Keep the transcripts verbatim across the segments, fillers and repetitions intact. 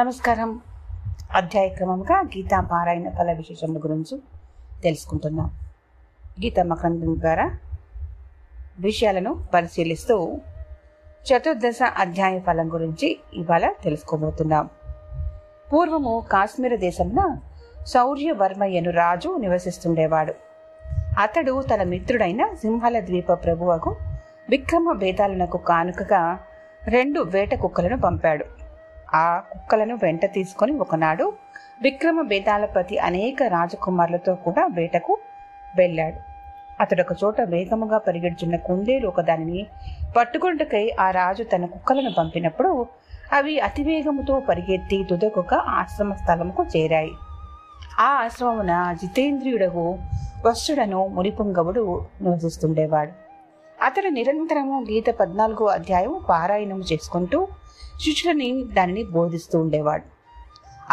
నమస్కారం. అధ్యాయ క్రమంగా గీతా పారాయణ ఫల విశేషముల గురించి తెలుసుకుంటున్నాం. గీత మకరందం ద్వారా విషయాలను పరిశీలిస్తూ చతుర్దశ అధ్యాయ ఫలం గురించి ఇవాళ తెలుసుకోబోతున్నాం. పూర్వము కాశ్మీర దేశంలో సౌర్యవర్మ అను రాజు నివసిస్తుండేవాడు. అతడు తన మిత్రుడైన సింహల ద్వీప ప్రభువుకు విక్రమ వేదాలకు కానుకగా రెండు వేట కుక్కలను పంపాడు. ఆ కుక్కలను వెంట తీసుకొని ఒకనాడు విక్రమ వేదాలపతి అనేక రాజకుమారులతో కూడా వేటకు వెళ్ళాడు. అతడు ఒక చోట వేగముగా పరిగెడుచున్న కుందేలు ఒకదానిని పట్టుకొనుటకై ఆ రాజు తన కుక్కలను పంపినప్పుడు అవి అతివేగముతో పరిగెత్తి తుదకొక ఆశ్రమ స్థలముకు చేరాయి. ఆ ఆశ్రమమున జితేంద్రుడగు వత్సుడను మునిపుంగవుడు నివసిస్తుండేవాడు. అతడు నిరంతరము గీత పద్నాలుగో అధ్యాయం పారాయణం చేసుకుంటూ శిష్యులని దానిని బోధిస్తూ ఉండేవాడు.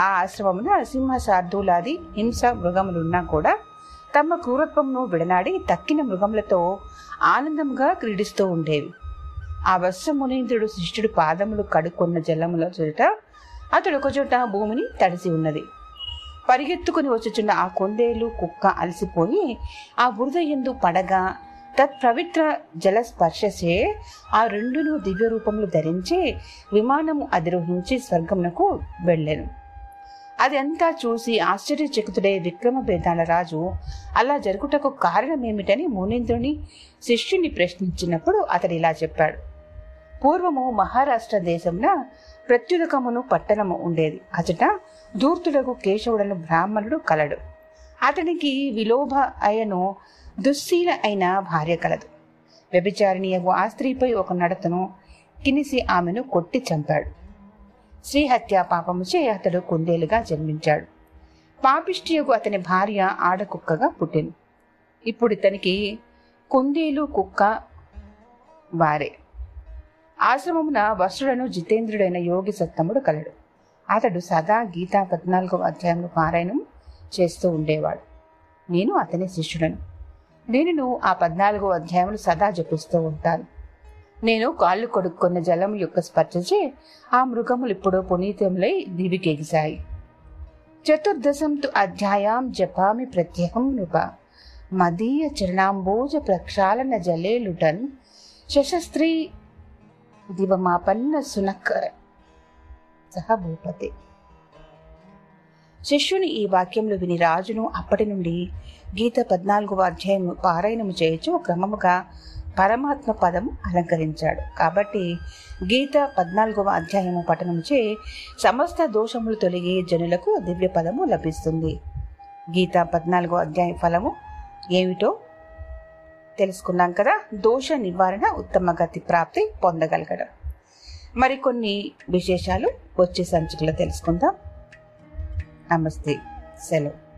ఆ ఆశ్రమమున సింహ శార్దూలాది హింస మృగములున్నా కూడా తమ క్రూరత్వమును విడనాడి తక్కిన మృగములతో ఆనందంగా క్రీడిస్తూ ఉండేవి. ఆ వత్స మునీంద్రుడు శిష్యుడు పాదములు కడుక్కున్న జలముల చోట అతడు ఒకచోట భూమిని తడిసి ఉన్నది. పరిగెత్తుకుని వచ్చుచున్న ఆ కొందేలు కుక్క అలసిపోయి ఆ బురద యందు పడగా తత్పవిత్ర జల స్పర్శసే ఆ రెండును దివ్య రూపములు ధరించి విమానము అధిరోహించి స్వర్గమునకు వెళ్ళెను. అది అంతా చూసి ఆశ్చర్యచకితుడై విక్రమ వేదాల రాజు అలా జరుగుటకు కారణమేమిటని మునీంద్రుని శిష్యుని ప్రశ్నించినప్పుడు అతడు ఇలా చెప్పాడు. పూర్వము మహారాష్ట్ర దేశంలో ప్రత్యుదకమును పట్టణము ఉండేది. అచట ధూర్తులకు కేశవుడను బ్రాహ్మణుడు కలడు. అతనికి విలోభ అయను దుశ్శీల అయిన భార్య కలదు. వ్యభిచారిణియగు ఆ స్త్రీపై ఒక నడతను కినిసి ఆమెను కొట్టి చంపాడు. శ్రీహత్యా పాపముచే అతడు కుందేలుగా జన్మించాడు. పాపిష్టియగు అతని భార్య ఆడకుక్కగా పుట్టింది. ఇప్పుడు ఇతనికి కుందేలు కుక్క వారే. ఆశ్రమమున వసుడను జితేంద్రుడైన యోగి సత్తముడు కలడు. అతడు సదా గీతా పద్నాలుగవ అధ్యాయంలో పారాయణం చేస్తూ ఉండేవాడు. నేను అతని శిష్యుడను. నేను ఆ పద్నాలుగవ అధ్యాయములు సదా జపిస్తూ ఉంటాను. నేను కాళ్ళు కొడుక్కున్న జలం యొక్క స్పర్శచే ఆ మృగములు ఇప్పుడు పునీతములై దివికెగిశాయి. చతుర్దశంతు అధ్యాయాం జపామి ప్రత్యేకం నృప మదీయ చరణాంబోజ ప్రక్షాళన జలేలుటన్ శశస్త్రీ దివమాపన్న సునకర సహ భూపతి. శిష్యుని ఈ వాక్యములు విని రాజును అప్పటి నుండి గీత పద్నాలుగవ అధ్యాయము పారాయణము చేయొచ్చు క్రమముగా పరమాత్మ పదము అలంకరించాడు. కాబట్టి గీత పద్నాలుగవ అధ్యాయము పఠనం చే సమస్త దోషములు తొలగి జనులకు దివ్య పదము లభిస్తుంది. గీత పద్నాలుగవ అధ్యాయ ఫలము ఏమిటో తెలుసుకున్నాం కదా. దోష నివారణ, ఉత్తమ గతి ప్రాప్తి పొందగలగడం. మరికొన్ని విశేషాలు వచ్చే సంచికలో తెలుసుకుందాం. నమస్తే. సెలవు.